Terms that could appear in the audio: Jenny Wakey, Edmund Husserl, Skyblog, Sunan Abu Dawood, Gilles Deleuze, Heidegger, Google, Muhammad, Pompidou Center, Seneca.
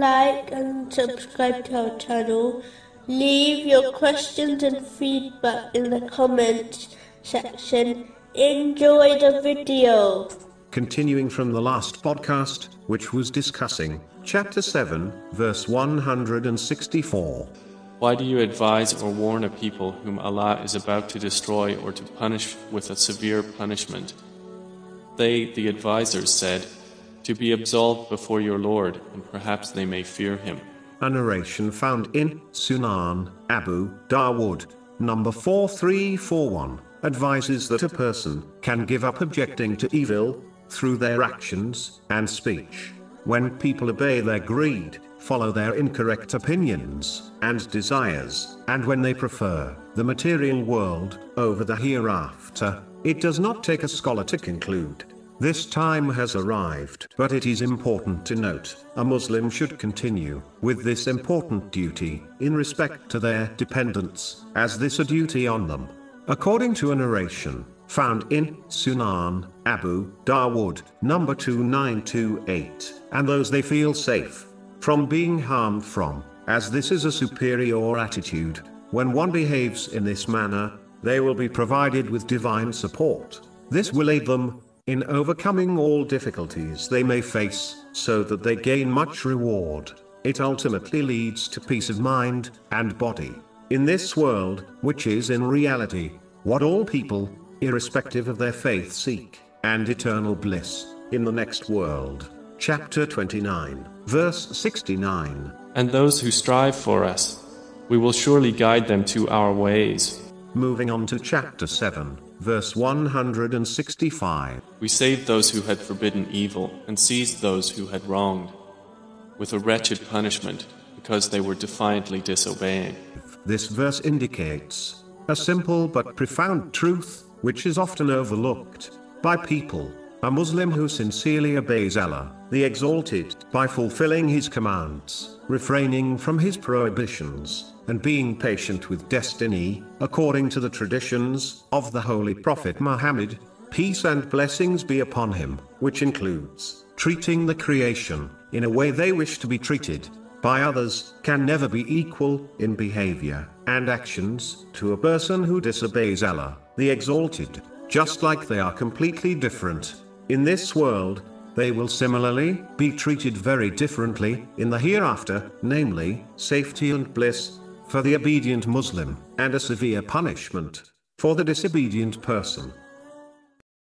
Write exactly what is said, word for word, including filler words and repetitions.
like and subscribe to our channel. Leave your questions and feedback in the comments section. Enjoy the video. Continuing from the last podcast, which was discussing chapter seven, verse one hundred sixty-four. Why do you advise or warn a people whom Allah is about to destroy or to punish with a severe punishment? They, the advisors, said, to be absolved before your Lord, and perhaps they may fear Him. A narration found in Sunan Abu Dawood, number four three four one, advises that a person can give up objecting to evil through their actions and speech. When people obey their greed, follow their incorrect opinions and desires, and when they prefer the material world over the hereafter, it does not take a scholar to conclude. This time has arrived, but it is important to note, a Muslim should continue with this important duty in respect to their dependents, as this is a duty on them. According to a narration found in Sunan Abu Dawood, number two nine two eight, and those they feel safe from being harmed from, as this is a superior attitude, when one behaves in this manner, they will be provided with divine support. This will aid them in overcoming all difficulties they may face, so that they gain much reward. It ultimately leads to peace of mind and body in this world, which is in reality what all people, irrespective of their faith, seek, and eternal bliss in the next world. Chapter twenty-nine, verse sixty-nine. And those who strive for us, we will surely guide them to our ways. Moving on to chapter seven, verse one hundred sixty-five. We saved those who had forbidden evil and seized those who had wronged with a wretched punishment, because they were defiantly disobeying. This verse indicates a simple but profound truth, which is often overlooked by people. A Muslim who sincerely obeys Allah, the Exalted, by fulfilling His commands, refraining from His prohibitions, and being patient with destiny, according to the traditions of the Holy Prophet Muhammad, peace and blessings be upon him, which includes treating the creation in a way they wish to be treated by others, can never be equal in behavior and actions to a person who disobeys Allah, the Exalted. Just like they are completely different in this world, they will similarly be treated very differently in the hereafter, namely, safety and bliss for the obedient Muslim, and a severe punishment for the disobedient person.